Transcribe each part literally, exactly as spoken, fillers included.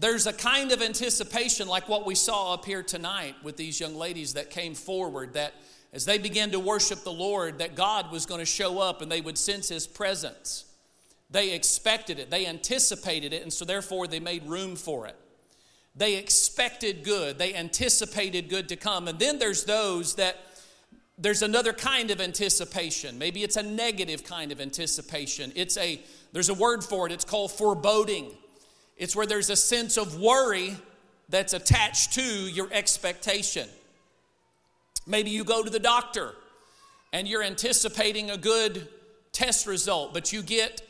there's a kind of anticipation like what we saw up here tonight with these young ladies that came forward, that as they began to worship the Lord, that God was going to show up and they would sense His presence. They expected it. They anticipated it, and so therefore they made room for it. They expected good. They anticipated good to come. And then there's those that there's another kind of anticipation. Maybe it's a negative kind of anticipation. It's a, there's a word for it. It's called foreboding. It's where there's a sense of worry that's attached to your expectation. Maybe you go to the doctor and you're anticipating a good test result, but you get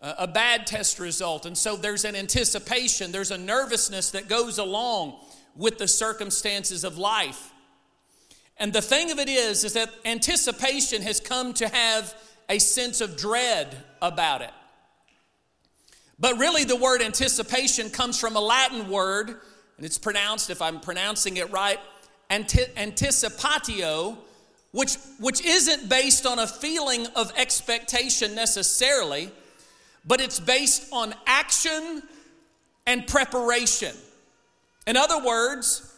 a bad test result. And so there's an anticipation, there's a nervousness that goes along with the circumstances of life. And the thing of it is, is that anticipation has come to have a sense of dread about it. But really the word anticipation comes from a Latin word, and it's pronounced, if I'm pronouncing it right, anticipatio, which, which isn't based on a feeling of expectation necessarily, but it's based on action and preparation. In other words,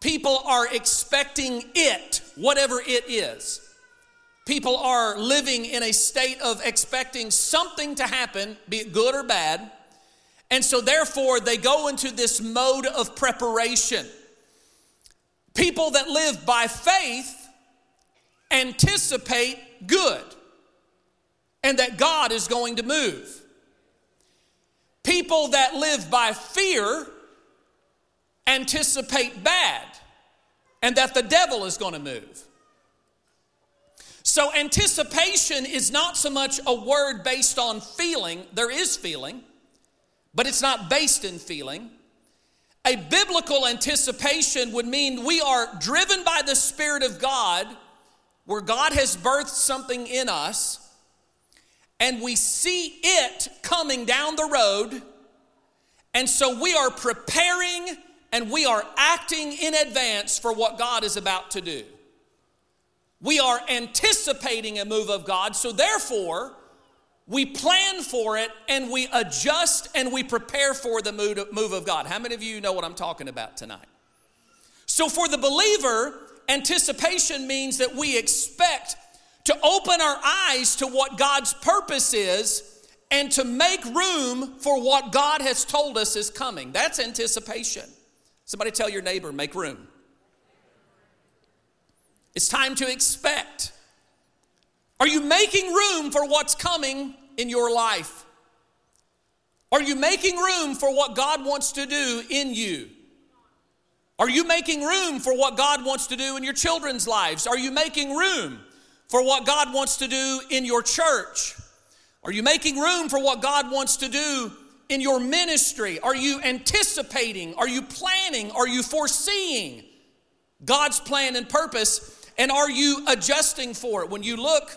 people are expecting it, whatever it is. People are living in a state of expecting something to happen, be it good or bad. And so therefore, they go into this mode of preparation. People that live by faith anticipate good and that God is going to move. People that live by fear anticipate bad and that the devil is going to move. So anticipation is not so much a word based on feeling. There is feeling, but it's not based in feeling. A biblical anticipation would mean we are driven by the Spirit of God, where God has birthed something in us, and we see it coming down the road, and so we are preparing and we are acting in advance for what God is about to do. We are anticipating a move of God, so therefore we plan for it and we adjust and we prepare for the move of God. How many of you know what I'm talking about tonight? So for the believer, anticipation means that we expect to open our eyes to what God's purpose is and to make room for what God has told us is coming. That's anticipation. Somebody tell your neighbor, make room. It's time to expect. Are you making room for what's coming in your life? Are you making room for what God wants to do in you? Are you making room for what God wants to do in your children's lives? Are you making room for what God wants to do in your church? Are you making room for what God wants to do in your ministry? Are you anticipating? Are you planning? Are you foreseeing God's plan and purpose? And are you adjusting for it? When you look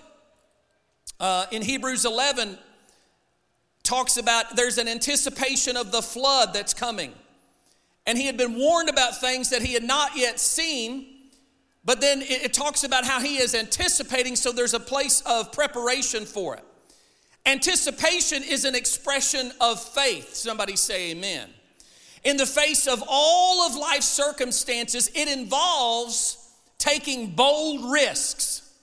uh, in Hebrews eleven, talks about there's an anticipation of the flood that's coming. And he had been warned about things that he had not yet seen. But then it talks about how he is anticipating, so there's a place of preparation for it. Anticipation is an expression of faith. Somebody say amen. In the face of all of life's circumstances, it involves taking bold risks.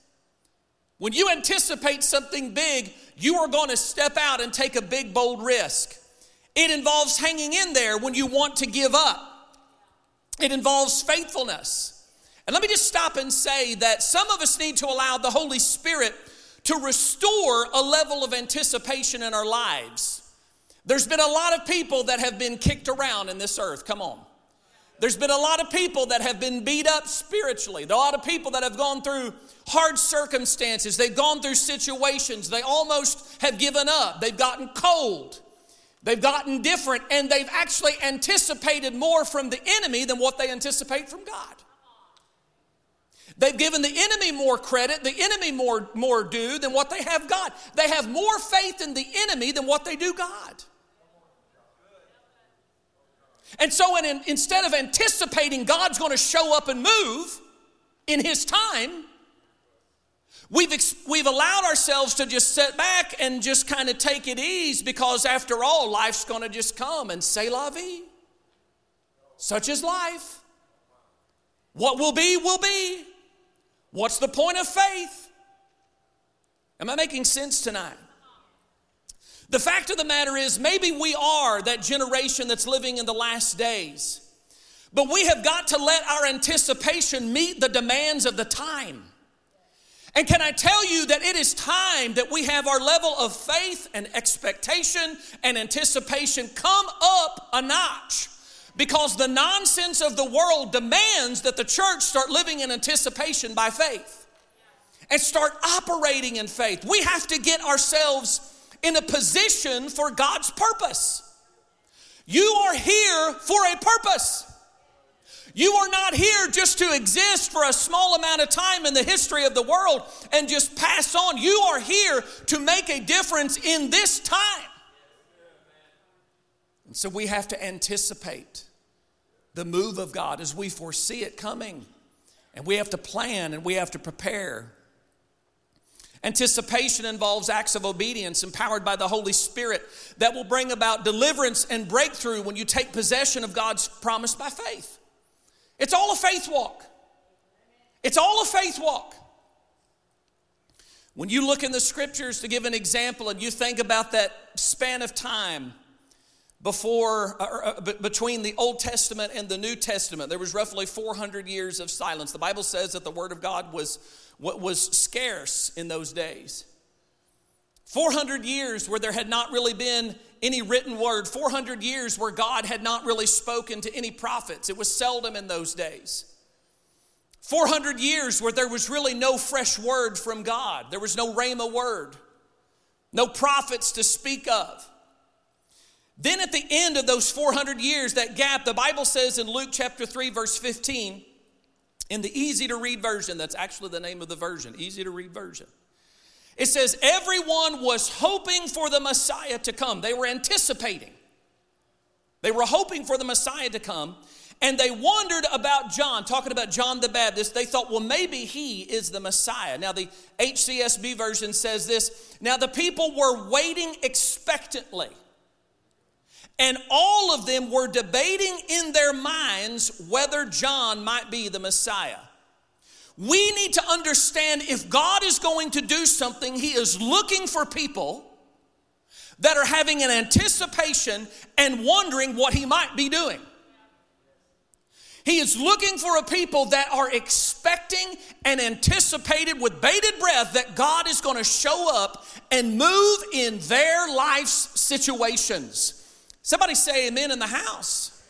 When you anticipate something big, you are going to step out and take a big, bold risk. It involves hanging in there when you want to give up. It involves faithfulness. And let me just stop and say that some of us need to allow the Holy Spirit to restore a level of anticipation in our lives. There's been a lot of people that have been kicked around in this earth. Come on. There's been a lot of people that have been beat up spiritually. There are a lot of people that have gone through hard circumstances. They've gone through situations. They almost have given up. They've gotten cold. They've gotten different. And they've actually anticipated more from the enemy than what they anticipate from God. They've given the enemy more credit, the enemy more, more due than what they have God. They have more faith in the enemy than what they do God. And so in, in, instead of anticipating God's going to show up and move in His time, we've, ex, we've allowed ourselves to just sit back and just kind of take it easy, because after all, life's going to just come and c'est la vie. Such is life. What will be, will be. What's the point of faith? Am I making sense tonight? The fact of the matter is, maybe we are that generation that's living in the last days. But we have got to let our anticipation meet the demands of the time. And can I tell you that it is time that we have our level of faith and expectation and anticipation come up a notch, because the nonsense of the world demands that the church start living in anticipation by faith and start operating in faith. We have to get ourselves in a position for God's purpose. You are here for a purpose. You are not here just to exist for a small amount of time in the history of the world and just pass on. You are here to make a difference in this time. And so we have to anticipate the move of God as we foresee it coming. And we have to plan and we have to prepare. Anticipation involves acts of obedience empowered by the Holy Spirit that will bring about deliverance and breakthrough when you take possession of God's promise by faith. It's all a faith walk. It's all a faith walk. When you look in the scriptures, to give an example, and you think about that span of time before, uh, between the Old Testament and the New Testament, there was roughly four hundred years of silence. The Bible says that the word of God was what was scarce in those days. four hundred years where there had not really been any written word. four hundred years where God had not really spoken to any prophets. It was seldom in those days. four hundred years where there was really no fresh word from God. There was no rhema word. No prophets to speak of. Then at the end of those four hundred years, that gap, the Bible says in Luke chapter three, verse fifteen, in the easy to read version, that's actually the name of the version, easy to read version. It says, everyone was hoping for the Messiah to come. They were anticipating. They were hoping for the Messiah to come. And they wondered about John, talking about John the Baptist. They thought, well, maybe he is the Messiah. Now, the H C S B version says this. Now, the people were waiting expectantly. And all of them were debating in their minds whether John might be the Messiah. We need to understand, if God is going to do something, He is looking for people that are having an anticipation and wondering what He might be doing. He is looking for a people that are expecting and anticipated with bated breath that God is going to show up and move in their life's situations. Somebody say amen in the house.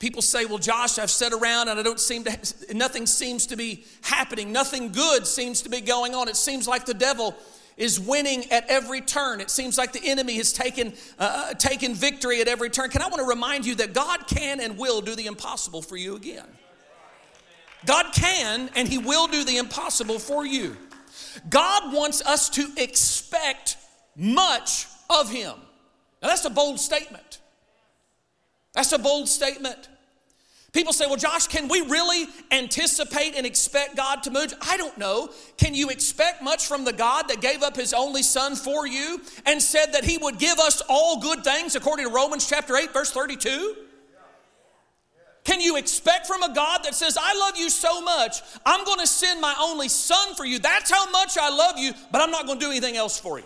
People say, well, Josh, I've sat around and I don't seem to, nothing seems to be happening. Nothing good seems to be going on. It seems like the devil is winning at every turn. It seems like the enemy has taken, uh, taken victory at every turn. Can I want to remind you that God can and will do the impossible for you again. God can and He will do the impossible for you. God wants us to expect much of Him. Now, that's a bold statement. That's a bold statement. People say, well, Josh, can we really anticipate and expect God to move? I don't know. Can you expect much from the God that gave up His only Son for you and said that He would give us all good things according to Romans chapter eight, verse thirty-two? Can you expect from a God that says, I love you so much, I'm going to send my only Son for you. That's how much I love you, but I'm not going to do anything else for you.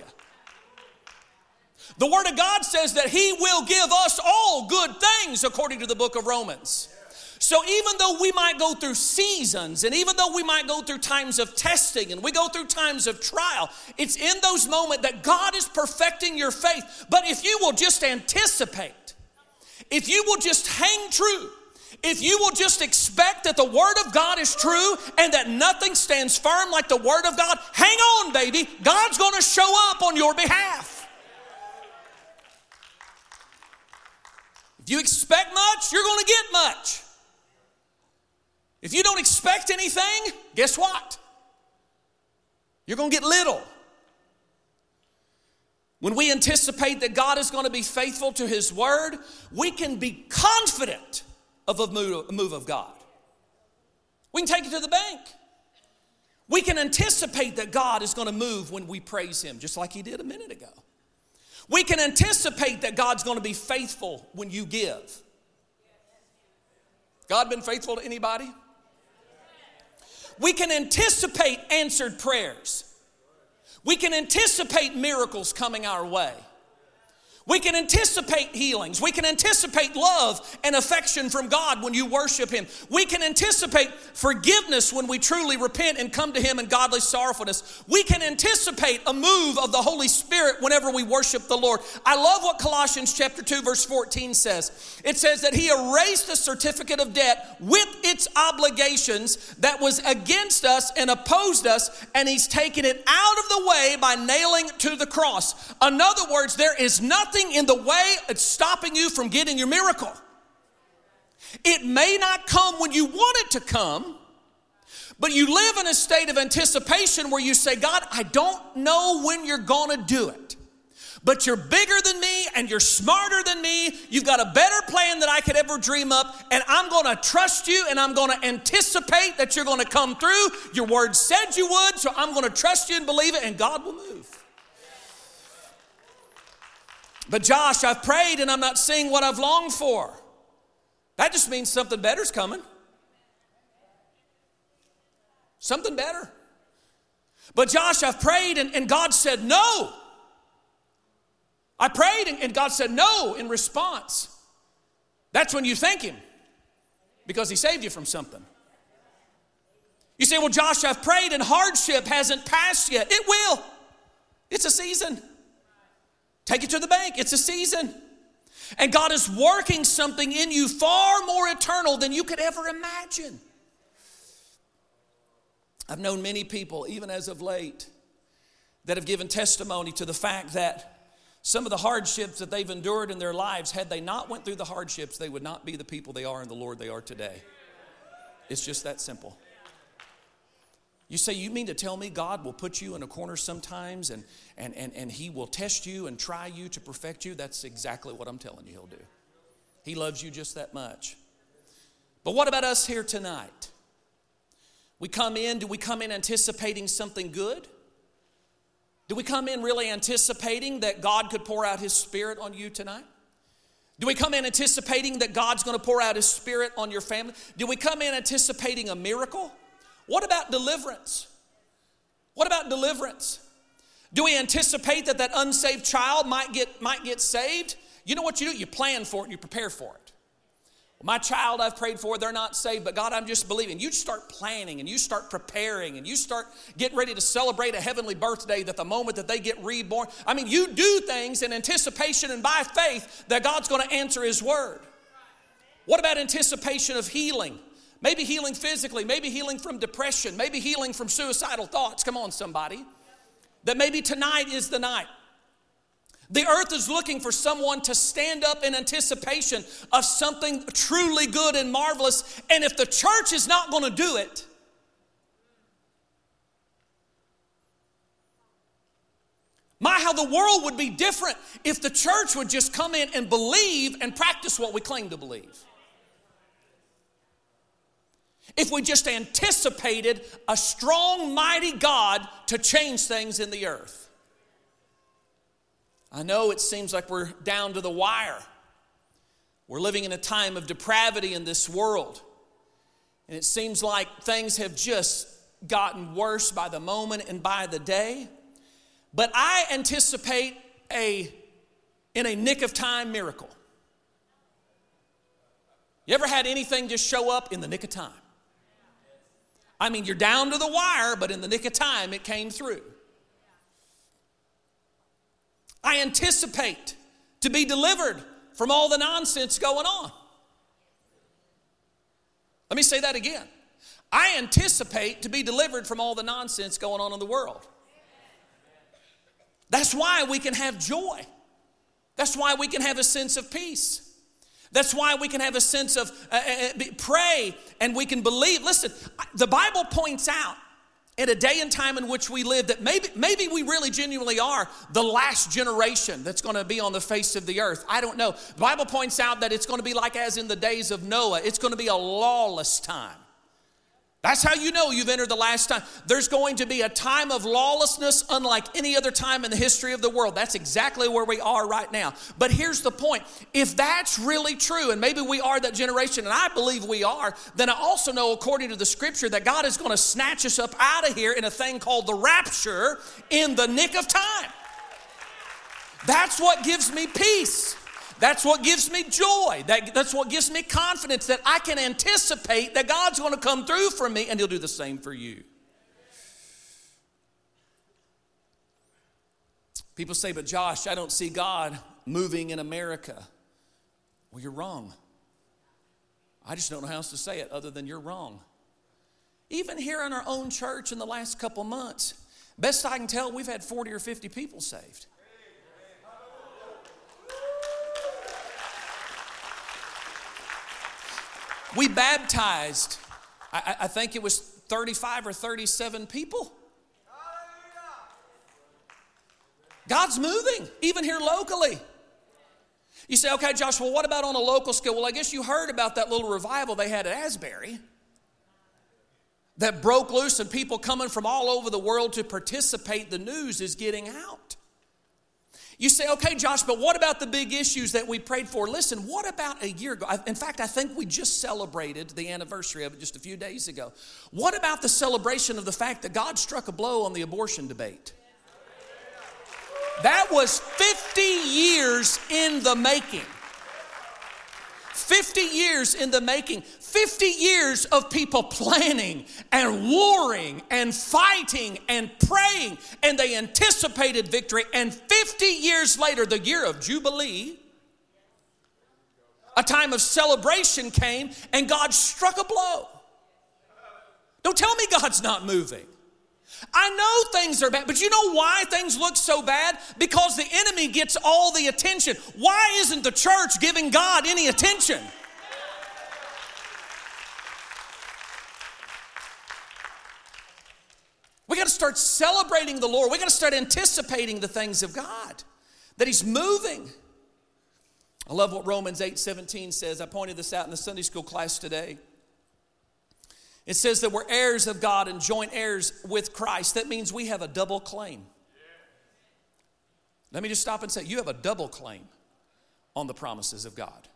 The Word of God says that He will give us all good things according to the book of Romans. So even though we might go through seasons, and even though we might go through times of testing, and we go through times of trial, it's in those moments that God is perfecting your faith. But if you will just anticipate, if you will just hang true, if you will just expect that the Word of God is true and that nothing stands firm like the Word of God, hang on, baby. God's going to show up on your behalf. If you expect much, you're going to get much. If you don't expect anything, guess what? You're going to get little. When we anticipate that God is going to be faithful to His Word, we can be confident of a move of God. We can take it to the bank. We can anticipate that God is going to move when we praise Him, just like He did a minute ago. We can anticipate that God's going to be faithful when you give. God been faithful to anybody? We can anticipate answered prayers. We can anticipate miracles coming our way. We can anticipate healings. We can anticipate love and affection from God when you worship Him. We can anticipate forgiveness when we truly repent and come to Him in godly sorrowfulness. We can anticipate a move of the Holy Spirit whenever we worship the Lord. I love what Colossians chapter two verse fourteen says. It says that He erased the certificate of debt with its obligations that was against us and opposed us, and He's taken it out of the way by nailing it to the cross. In other words, there is nothing in the way it's stopping you from getting your miracle. It may not come when you want it to come, but you live in a state of anticipation where you say, God, I don't know when you're going to do it, but you're bigger than me and you're smarter than me. You've got a better plan than I could ever dream up, and I'm going to trust you, and I'm going to anticipate that you're going to come through. Your word said you would, so I'm going to trust you and believe it, and God will move. But Josh, I've prayed and I'm not seeing what I've longed for. That just means something better's coming. Something better. But Josh, I've prayed and, and God said no. I prayed and, and God said no in response. That's when you thank Him, because He saved you from something. You say, well, Josh, I've prayed and hardship hasn't passed yet. It will. It's a season. Take it to the bank. It's a season. And God is working something in you far more eternal than you could ever imagine. I've known many people, even as of late, that have given testimony to the fact that some of the hardships that they've endured in their lives, had they not went through the hardships, they would not be the people they are in the Lord they are today. It's just that simple. You say, you mean to tell me God will put you in a corner sometimes and, and, and, and He will test you and try you to perfect you? That's exactly what I'm telling you He'll do. He loves you just that much. But what about us here tonight? We come in, do we come in anticipating something good? Do we come in really anticipating that God could pour out His Spirit on you tonight? Do we come in anticipating that God's going to pour out His Spirit on your family? Do we come in anticipating a miracle? What about deliverance? What about deliverance? Do we anticipate that that unsaved child might get, might get saved? You know what you do? You plan for it and you prepare for it. My child I've prayed for, they're not saved, but God, I'm just believing. You start planning and you start preparing and you start getting ready to celebrate a heavenly birthday that the moment that they get reborn. I mean, you do things in anticipation and by faith that God's going to answer His word. What about anticipation of healing? Maybe healing physically, maybe healing from depression, maybe healing from suicidal thoughts. Come on, somebody. That maybe tonight is the night. The earth is looking for someone to stand up in anticipation of something truly good and marvelous. And if the church is not going to do it, my, how the world would be different if the church would just come in and believe and practice what we claim to believe. If we just anticipated a strong, mighty God to change things in the earth. I know it seems like we're down to the wire. We're living in a time of depravity in this world. And it seems like things have just gotten worse by the moment and by the day. But I anticipate a, in a nick of time miracle. You ever had anything just show up in the nick of time? I mean, you're down to the wire, but in the nick of time, it came through. I anticipate to be delivered from all the nonsense going on. Let me say that again. I anticipate to be delivered from all the nonsense going on in the world. That's why we can have joy. That's why we can have a sense of peace. That's why we can have a sense of uh, pray and we can believe. Listen, the Bible points out in a day and time in which we live that maybe maybe we really genuinely are the last generation that's going to be on the face of the earth. I don't know. The Bible points out that it's going to be like as in the days of Noah. It's going to be a lawless time. That's how you know you've entered the last time. There's going to be a time of lawlessness unlike any other time in the history of the world. That's exactly where we are right now. But here's the point. If that's really true, and maybe we are that generation, and I believe we are, then I also know according to the scripture that God is going to snatch us up out of here in a thing called the rapture in the nick of time. That's what gives me peace. That's what gives me joy. That, that's what gives me confidence that I can anticipate that God's going to come through for me, and He'll do the same for you. People say, but Josh, I don't see God moving in America. Well, you're wrong. I just don't know how else to say it other than you're wrong. Even here in our own church in the last couple months, best I can tell, we've had forty or fifty people saved. We baptized, I, I think it was thirty-five or thirty-seven people. God's moving, even here locally. You say, okay, Josh, well, what about on a local scale? Well, I guess you heard about that little revival they had at Asbury that broke loose, and people coming from all over the world to participate. The news is getting out. You say, okay, Josh, but what about the big issues that we prayed for? Listen, what about a year ago? In fact, I think we just celebrated the anniversary of it just a few days ago. What about the celebration of the fact that God struck a blow on the abortion debate? That was fifty years in the making. fifty years in the making. fifty years of people planning and warring and fighting and praying, and they anticipated victory. And fifty years later, the year of Jubilee, a time of celebration came, and God struck a blow. Don't tell me God's not moving. I know things are bad, but you know why things look so bad? Because the enemy gets all the attention. Why isn't the church giving God any attention? We got to start celebrating the Lord. We got to start anticipating the things of God, that He's moving. I love what Romans eight seventeen says. I pointed this out in the Sunday school class today. It says that we're heirs of God and joint heirs with Christ. That means we have a double claim. Let me just stop and say, you have a double claim on the promises of God.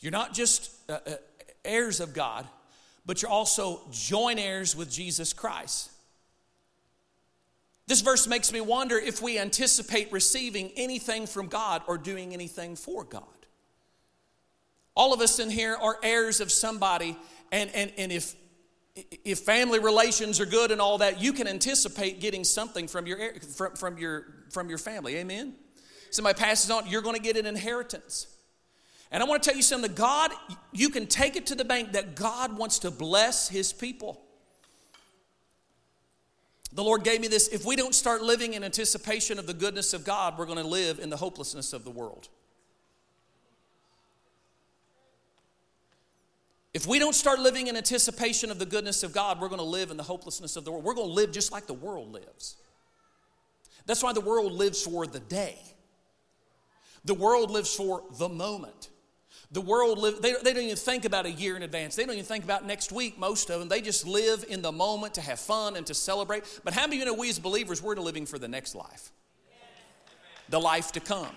You're not just uh, uh, heirs of God, but you're also joint heirs with Jesus Christ. This verse makes me wonder if we anticipate receiving anything from God or doing anything for God. All of us in here are heirs of somebody, and, and, and if If family relations are good and all that, you can anticipate getting something from your from, from your from your family. Amen. Somebody passes on, you're going to get an inheritance. And I want to tell you something. God, you can take it to the bank that God wants to bless His people. The Lord gave me this. If we don't start living in anticipation of the goodness of God, we're going to live in the hopelessness of the world. If we don't start living in anticipation of the goodness of God, we're going to live in the hopelessness of the world. We're going to live just like the world lives. That's why the world lives for the day. The world lives for the moment. The world, live, they, they don't even think about a year in advance. They don't even think about next week, most of them. They just live in the moment to have fun and to celebrate. But how many of you know we as believers, we're living for the next life? The life to come.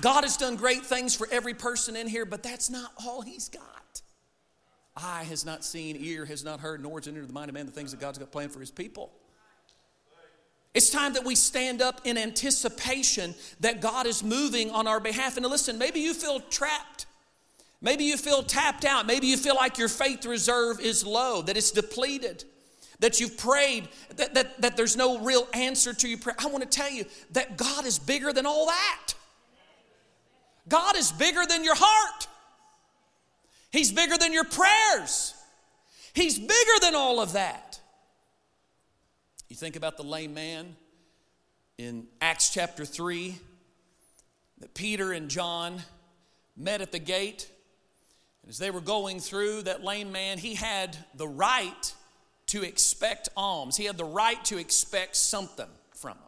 God has done great things for every person in here, but that's not all He's got. Eye has not seen, ear has not heard, nor is entered into the mind of man the things that God's got planned for His people. It's time that we stand up in anticipation that God is moving on our behalf. And listen, maybe you feel trapped. Maybe you feel tapped out. Maybe you feel like your faith reserve is low, that it's depleted, that you've prayed, that, that, that there's no real answer to your prayer. I want to tell you that God is bigger than all that. God is bigger than your heart. He's bigger than your prayers. He's bigger than all of that. You think about the lame man in Acts chapter three, that Peter and John met at the gate. And as they were going through, that lame man, he had the right to expect alms. He had the right to expect something from them.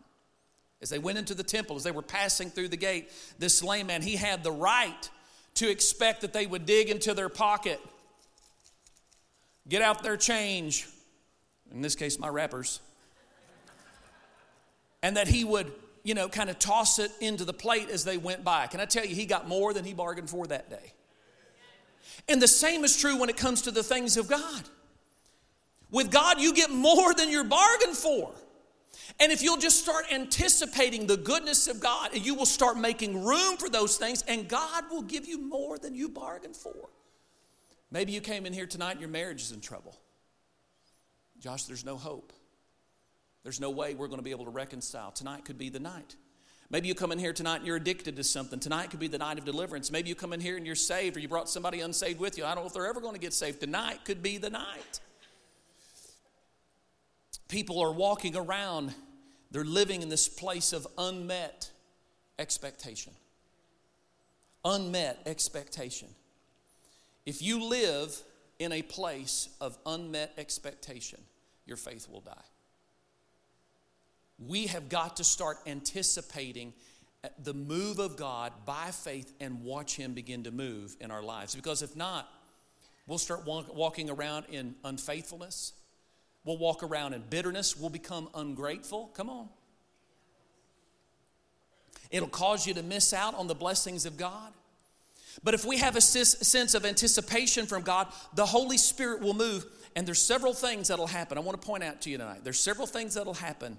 As they went into the temple, as they were passing through the gate, this lame man, he had the right to expect that they would dig into their pocket get out their change, in this case my wrappers, and that he would, you know, kind of toss it into the plate as they went by. Can I tell you, he got more than he bargained for that day. And the same is true when it comes to the things of God. With God, you get more than you're bargained for. And if you'll just start anticipating the goodness of God, you will start making room for those things, and God will give you more than you bargained for. Maybe you came in here tonight and your marriage is in trouble. Josh, there's no hope. There's no way we're going to be able to reconcile. Tonight could be the night. Maybe you come in here tonight and you're addicted to something. Tonight could be the night of deliverance. Maybe you come in here and you're saved, or you brought somebody unsaved with you. I don't know if they're ever going to get saved. Tonight could be the night. People are walking around. They're living in this place of unmet expectation. Unmet expectation. If you live in a place of unmet expectation, your faith will die. We have got to start anticipating the move of God by faith and watch Him begin to move in our lives. Because if not, we'll start walking around in unfaithfulness. We'll walk around in bitterness. We'll become ungrateful. Come on. It'll cause you to miss out on the blessings of God. But if we have a sense of anticipation from God, the Holy Spirit will move. And there's several things that'll happen. I want to point out to you tonight. There's several things that'll happen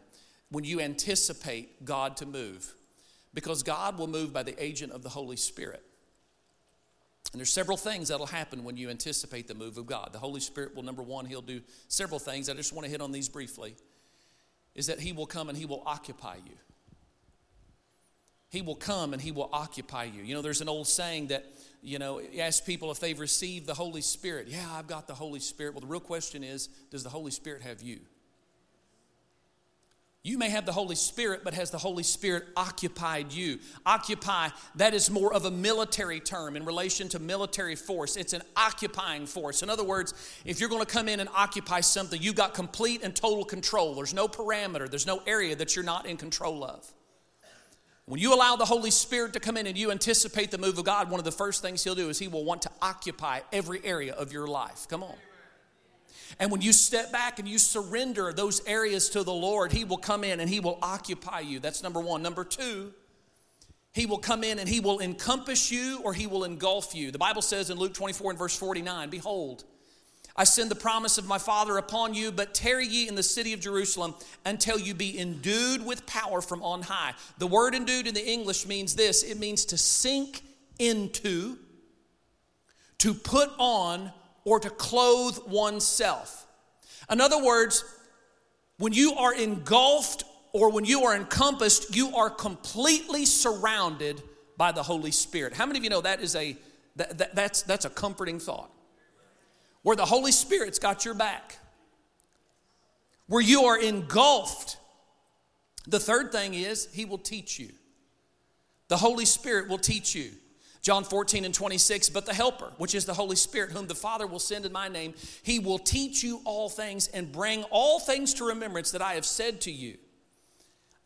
when you anticipate God to move, because God will move by the agent of the Holy Spirit. And there's several things that'll happen when you anticipate the move of God. The Holy Spirit will, number one, He'll do several things. I just want to hit on these briefly. Is that He will come and He will occupy you. He will come and He will occupy you. You know, there's an old saying that, you know, ask people if they've received the Holy Spirit. Yeah, I've got the Holy Spirit. Well, the real question is, does the Holy Spirit have you? You may have the Holy Spirit, but has the Holy Spirit occupied you? Occupy, that is more of a military term in relation to military force. It's an occupying force. In other words, if you're going to come in and occupy something, you've got complete and total control. There's no parameter. There's no area that you're not in control of. When you allow the Holy Spirit to come in and you anticipate the move of God, one of the first things He'll do is He will want to occupy every area of your life. Come on. And when you step back and you surrender those areas to the Lord, He will come in and He will occupy you. That's number one. Number two, He will come in and He will encompass you, or He will engulf you. The Bible says in Luke twenty-four and verse forty-nine, "Behold, I send the promise of my Father upon you, but tarry ye in the city of Jerusalem until you be endued with power from on high." The word endued in the English means this. It means to sink into, to put on, or to clothe oneself. In other words, when you are engulfed or when you are encompassed, you are completely surrounded by the Holy Spirit. How many of you know that is a that, that, that's that's a comforting thought? Where the Holy Spirit's got your back. Where you are engulfed. The third thing is, He will teach you. The Holy Spirit will teach you. John fourteen and twenty-six, "But the Helper, which is the Holy Spirit, whom the Father will send in my name, He will teach you all things and bring all things to remembrance that I have said to you."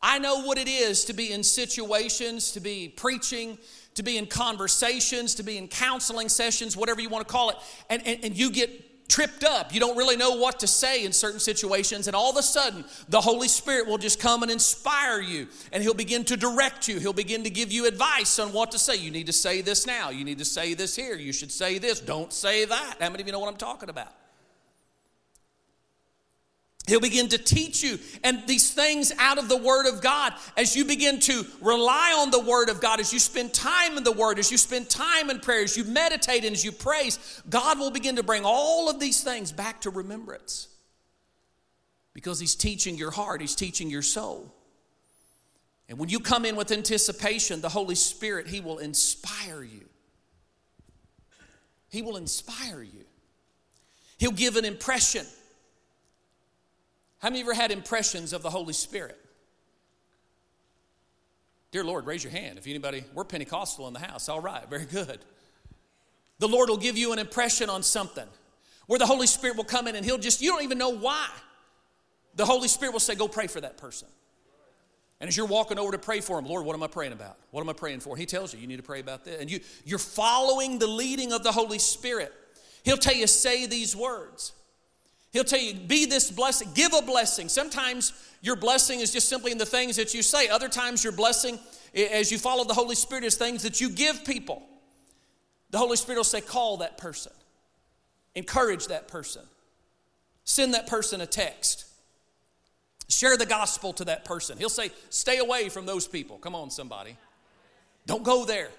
I know what it is to be in situations, to be preaching, to be in conversations, to be in counseling sessions, whatever you want to call it, and, and, and you get tripped up. You don't really know what to say in certain situations, and all of a sudden, the Holy Spirit will just come and inspire you, and He'll begin to direct you. He'll begin to give you advice on what to say. You need to say this now. You need to say this here. You should say this. Don't say that. How many of you know what I'm talking about? He'll begin to teach you, and these things out of the Word of God, as you begin to rely on the Word of God, as you spend time in the Word, as you spend time in prayer, as you meditate and as you praise, God will begin to bring all of these things back to remembrance, because He's teaching your heart, He's teaching your soul. And when you come in with anticipation, the Holy Spirit, He will inspire you. He will inspire you. He'll give an impression. How many of you ever had impressions of the Holy Spirit? Dear Lord, raise your hand. If anybody, we're Pentecostal in the house. All right, very good. The Lord will give you an impression on something where the Holy Spirit will come in and He'll just, you don't even know why. The Holy Spirit will say, "Go pray for that person." And as you're walking over to pray for him, "Lord, what am I praying about? What am I praying for?" And He tells you, "You need to pray about this." And you, you're following the leading of the Holy Spirit. He'll tell you, "Say these words." He'll tell you, be this blessing, give a blessing. Sometimes your blessing is just simply in the things that you say. Other times your blessing, as you follow the Holy Spirit, is things that you give people. The Holy Spirit will say, call that person. Encourage that person. Send that person a text. Share the gospel to that person. He'll say, stay away from those people. Come on, somebody. Don't go there.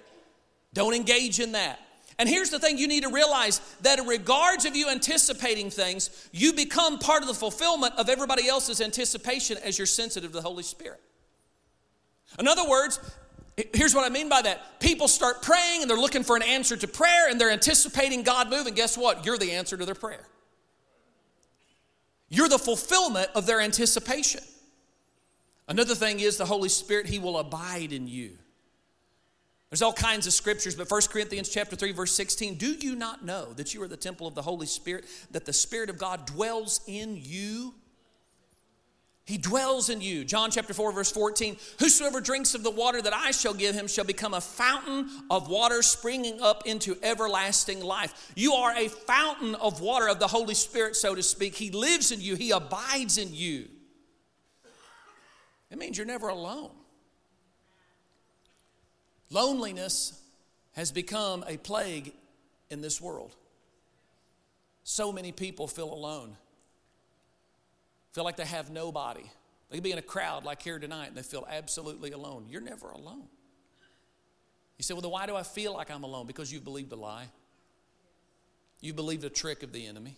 Don't engage in that. And here's the thing you need to realize, that in regards of you anticipating things, you become part of the fulfillment of everybody else's anticipation as you're sensitive to the Holy Spirit. In other words, here's what I mean by that. People start praying and they're looking for an answer to prayer and they're anticipating God moving. Guess what? You're the answer to their prayer. You're the fulfillment of their anticipation. Another thing is the Holy Spirit, He will abide in you. There's all kinds of scriptures, but First Corinthians chapter three, verse sixteen, do you not know that you are the temple of the Holy Spirit, that the Spirit of God dwells in you? He dwells in you. John chapter four, verse fourteen, whosoever drinks of the water that I shall give him shall become a fountain of water springing up into everlasting life. You are a fountain of water of the Holy Spirit, so to speak. He lives in you. He abides in you. It means you're never alone. Loneliness has become a plague in this world. So many people feel alone. Feel like they have nobody. They could be in a crowd like here tonight and they feel absolutely alone. You're never alone. You say, well, then why do I feel like I'm alone? Because you've believed a lie. You believed a trick of the enemy.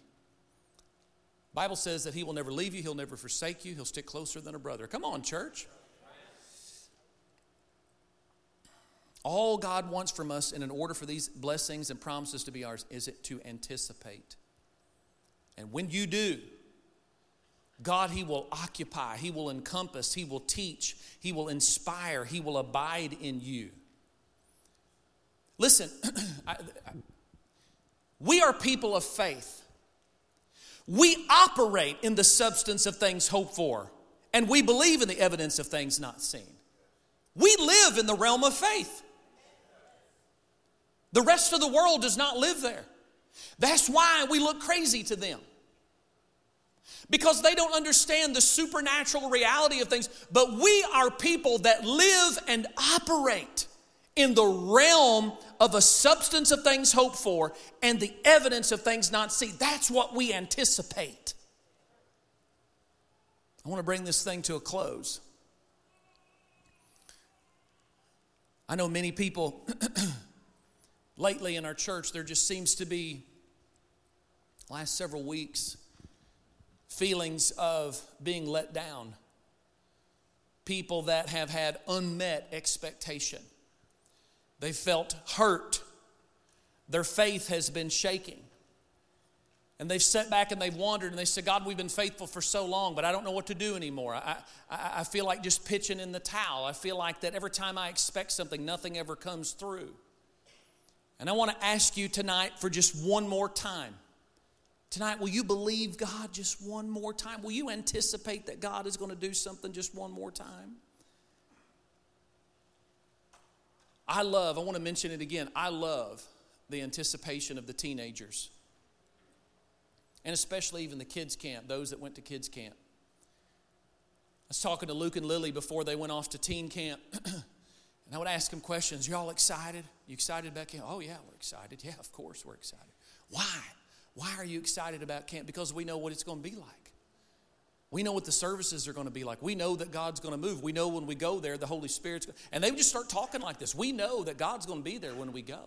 The Bible says that He will never leave you. He'll never forsake you. He'll stick closer than a brother. Come on, church. All God wants from us, and in order for these blessings and promises to be ours, is it to anticipate. And when you do, God, He will occupy, He will encompass, He will teach, He will inspire, He will abide in you. Listen, I, I, we are people of faith. We operate in the substance of things hoped for, and we believe in the evidence of things not seen. We live in the realm of faith. The rest of the world does not live there. That's why we look crazy to them. Because they don't understand the supernatural reality of things. But we are people that live and operate in the realm of a substance of things hoped for and the evidence of things not seen. That's what we anticipate. I want to bring this thing to a close. I know many people lately in our church, there just seems to be, last several weeks, feelings of being let down. People that have had unmet expectation. They felt hurt. Their faith has been shaking. And they've sat back and they've wandered and they said, God, we've been faithful for so long, but I don't know what to do anymore. I, I, I feel like just pitching in the towel. I feel like that every time I expect something, nothing ever comes through. And I want to ask you tonight for just one more time. Tonight, will you believe God just one more time? Will you anticipate that God is going to do something just one more time? I love, I want to mention it again, I love the anticipation of the teenagers. And especially even the kids' camp, those that went to kids' camp. I was talking to Luke and Lily before they went off to teen camp. And I would ask them questions. Y'all excited? You excited about camp? Oh, yeah, we're excited. Yeah, of course we're excited. Why? Why are you excited about camp? Because we know what it's going to be like. We know what the services are going to be like. We know that God's going to move. We know when we go there, the Holy Spirit's going to. And they would just start talking like this. We know that God's going to be there when we go.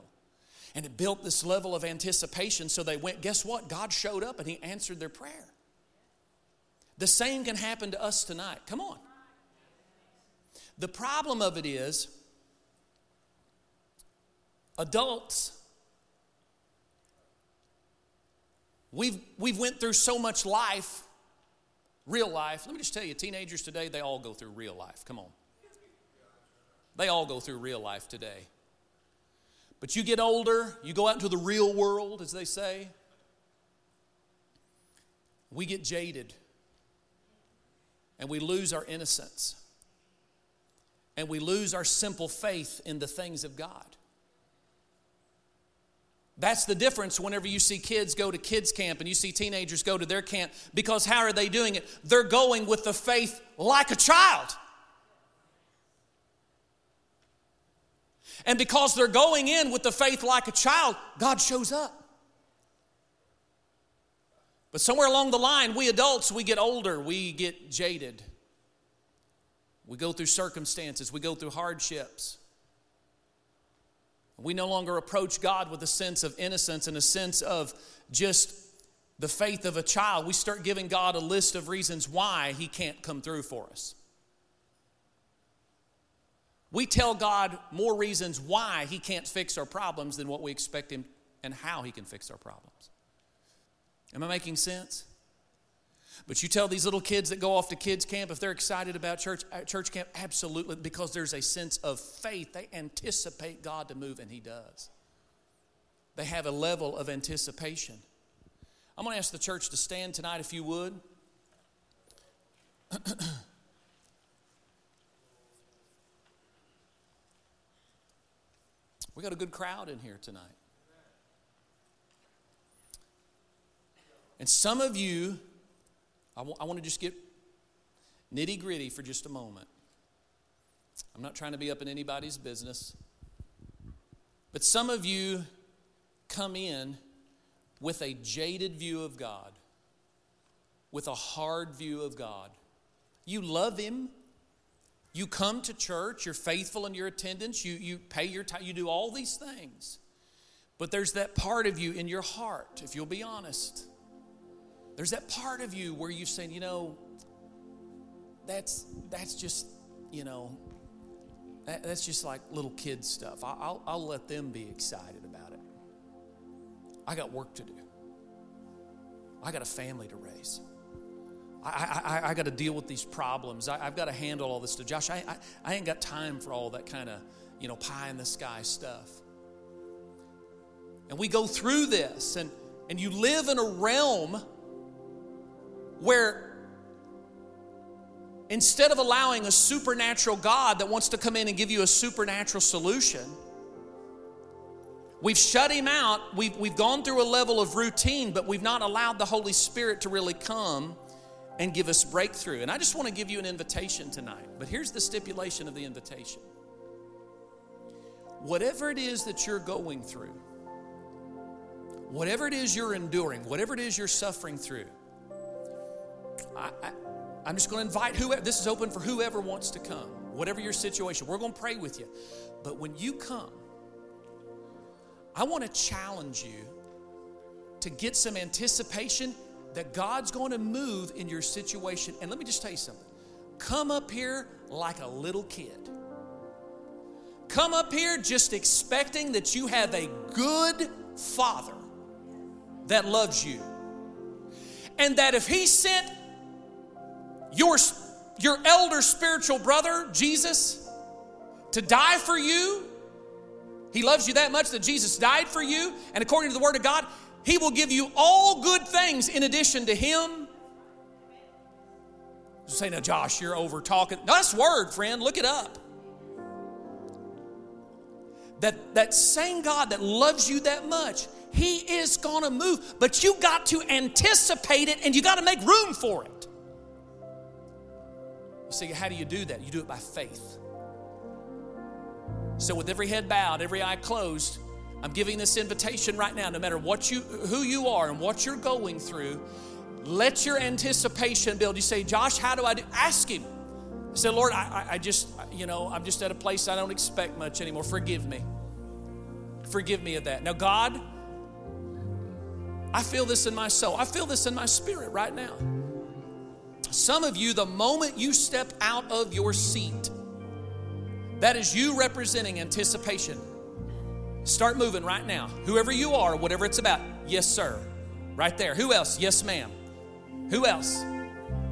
And it built this level of anticipation, so they went. Guess what? God showed up and He answered their prayer. The same can happen to us tonight. Come on. The problem of it is, adults, We've we've went through so much life, real life. Let me just tell you, teenagers today, they all go through real life. Come on. They all go through real life today. But you get older, you go out into the real world, as they say. We get jaded. And we lose our innocence. And we lose our simple faith in the things of God. That's the difference whenever you see kids go to kids' camp and you see teenagers go to their camp, because how are they doing it? They're going with the faith like a child. And because they're going in with the faith like a child, God shows up. But somewhere along the line, we adults, we get older, we get jaded. We go through circumstances, we go through hardships. We no longer approach God with a sense of innocence and a sense of just the faith of a child. We start giving God a list of reasons why He can't come through for us. We tell God more reasons why He can't fix our problems than what we expect Him and how He can fix our problems. Am I making sense? But you tell these little kids that go off to kids camp, if they're excited about church church camp, absolutely, because there's a sense of faith. They anticipate God to move, and He does. They have a level of anticipation. I'm going to ask the church to stand tonight, if you would. We got a good crowd in here tonight. And some of you, I want to just get nitty-gritty for just a moment. I'm not trying to be up in anybody's business. But some of you come in with a jaded view of God, with a hard view of God. You love Him. You come to church. You're faithful in your attendance. You, you pay your tithe. You do all these things. But there's that part of you in your heart, if you'll be honest. There's that part of you where you're saying, you know, that's that's just, you know, that, that's just like little kid stuff. I, I'll, I'll let them be excited about it. I got work to do. I got a family to raise. I I, I got to deal with these problems. I, I've got to handle all this stuff. Josh, I, I, I ain't got time for all that kind of, you know, pie in the sky stuff. And we go through this, and, and you live in a realm where instead of allowing a supernatural God that wants to come in and give you a supernatural solution, we've shut Him out. We've, we've gone through a level of routine, but we've not allowed the Holy Spirit to really come and give us breakthrough. And I just want to give you an invitation tonight. But here's the stipulation of the invitation. Whatever it is that you're going through, whatever it is you're enduring, whatever it is you're suffering through, I, I, I'm just going to invite whoever. This is open for whoever wants to come. Whatever your situation, we're going to pray with you. But when you come, I want to challenge you to get some anticipation that God's going to move in your situation. And let me just tell you something. Come up here like a little kid. Come up here just expecting that you have a good Father that loves you. And that if He sent your, your elder spiritual brother, Jesus, to die for you, He loves you that much that Jesus died for you. And according to the Word of God, He will give you all good things in addition to Him. You say, now Josh, you're over talking. No, that's Word, friend. Look it up. That, that same God that loves you that much, He is going to move, but you got to anticipate it and you got to make room for it. You say, how do you do that? You do it by faith. So with every head bowed, every eye closed, I'm giving this invitation right now. No matter what you, who you are and what you're going through, let your anticipation build. You say, Josh, how do I do? Ask Him. I say, Lord, I, I just, you know, I'm just at a place I don't expect much anymore. Forgive me. Forgive me of that. Now, God, I feel this in my soul. I feel this in my spirit right now. Some of you, the moment you step out of your seat, that is you representing anticipation. Start moving right now. Whoever you are, whatever it's about. Yes, sir. Right there. Who else? Yes, ma'am. Who else?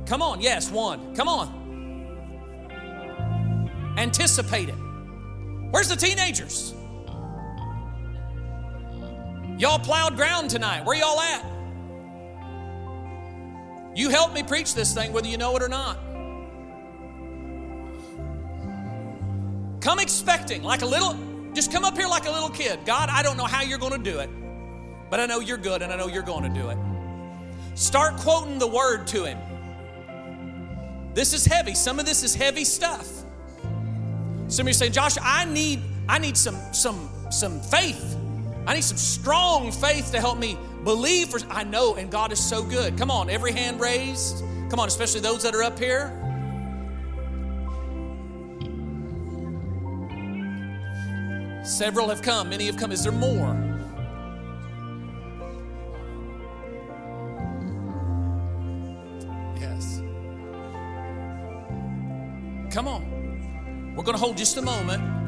Come on. Yes, one. Come on. Anticipate it. Where's the teenagers? Y'all plowed ground tonight. Where y'all at? You helped me preach this thing whether you know it or not. Come expecting like a little, just come up here like a little kid. God, I don't know how you're going to do it, but I know you're good and I know you're going to do it. Start quoting the word to him. This is heavy. Some of this is heavy stuff. Some of you say, Josh, I need, I need some, some, some faith. I need some strong faith to help me believe. For, I know, and God is so good. Come on, every hand raised. Come on, especially those that are up here. Several have come, many have come. Is there more? Yes. Come on. We're going to hold just a moment.